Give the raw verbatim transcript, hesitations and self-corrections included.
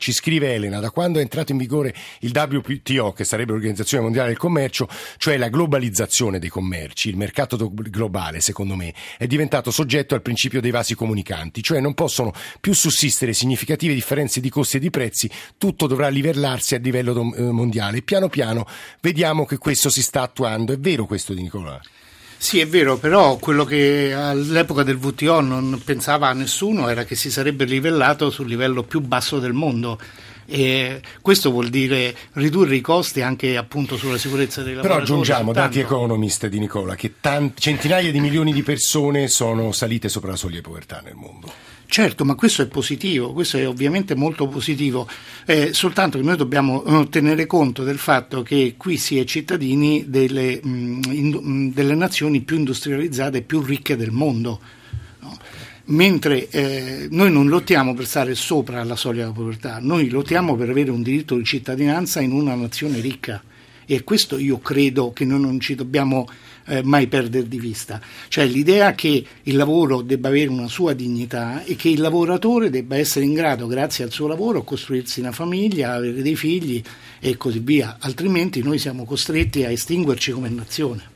Ci scrive Elena, da quando è entrato in vigore il W T O, che sarebbe l'Organizzazione Mondiale del Commercio, cioè la globalizzazione dei commerci, il mercato globale, secondo me, è diventato soggetto al principio dei vasi comunicanti, cioè non possono più sussistere significative differenze di costi e di prezzi, tutto dovrà livellarsi a livello mondiale. Piano piano vediamo che questo si sta attuando. È vero questo di Nicola? Sì, è vero, però quello che all'epoca del W T O non pensava a nessuno era che si sarebbe livellato sul livello più basso del mondo. E questo vuol dire ridurre i costi anche appunto sulla sicurezza dei lavoratori. Però aggiungiamo, dati economist di Nicola, che tanti, centinaia di milioni di persone sono salite sopra la soglia di povertà nel mondo. Certo, ma questo è positivo, questo è ovviamente molto positivo, eh, soltanto che noi dobbiamo tenere conto del fatto che qui si è cittadini delle, mh, in, delle nazioni più industrializzate e più ricche del mondo, no? Mentre eh, noi non lottiamo per stare sopra la soglia della povertà, noi lottiamo per avere un diritto di cittadinanza in una nazione ricca, e questo io credo che noi non ci dobbiamo eh, mai perdere di vista, cioè l'idea che il lavoro debba avere una sua dignità e che il lavoratore debba essere in grado, grazie al suo lavoro, costruirsi una famiglia, avere dei figli e così via, altrimenti noi siamo costretti a estinguerci come nazione.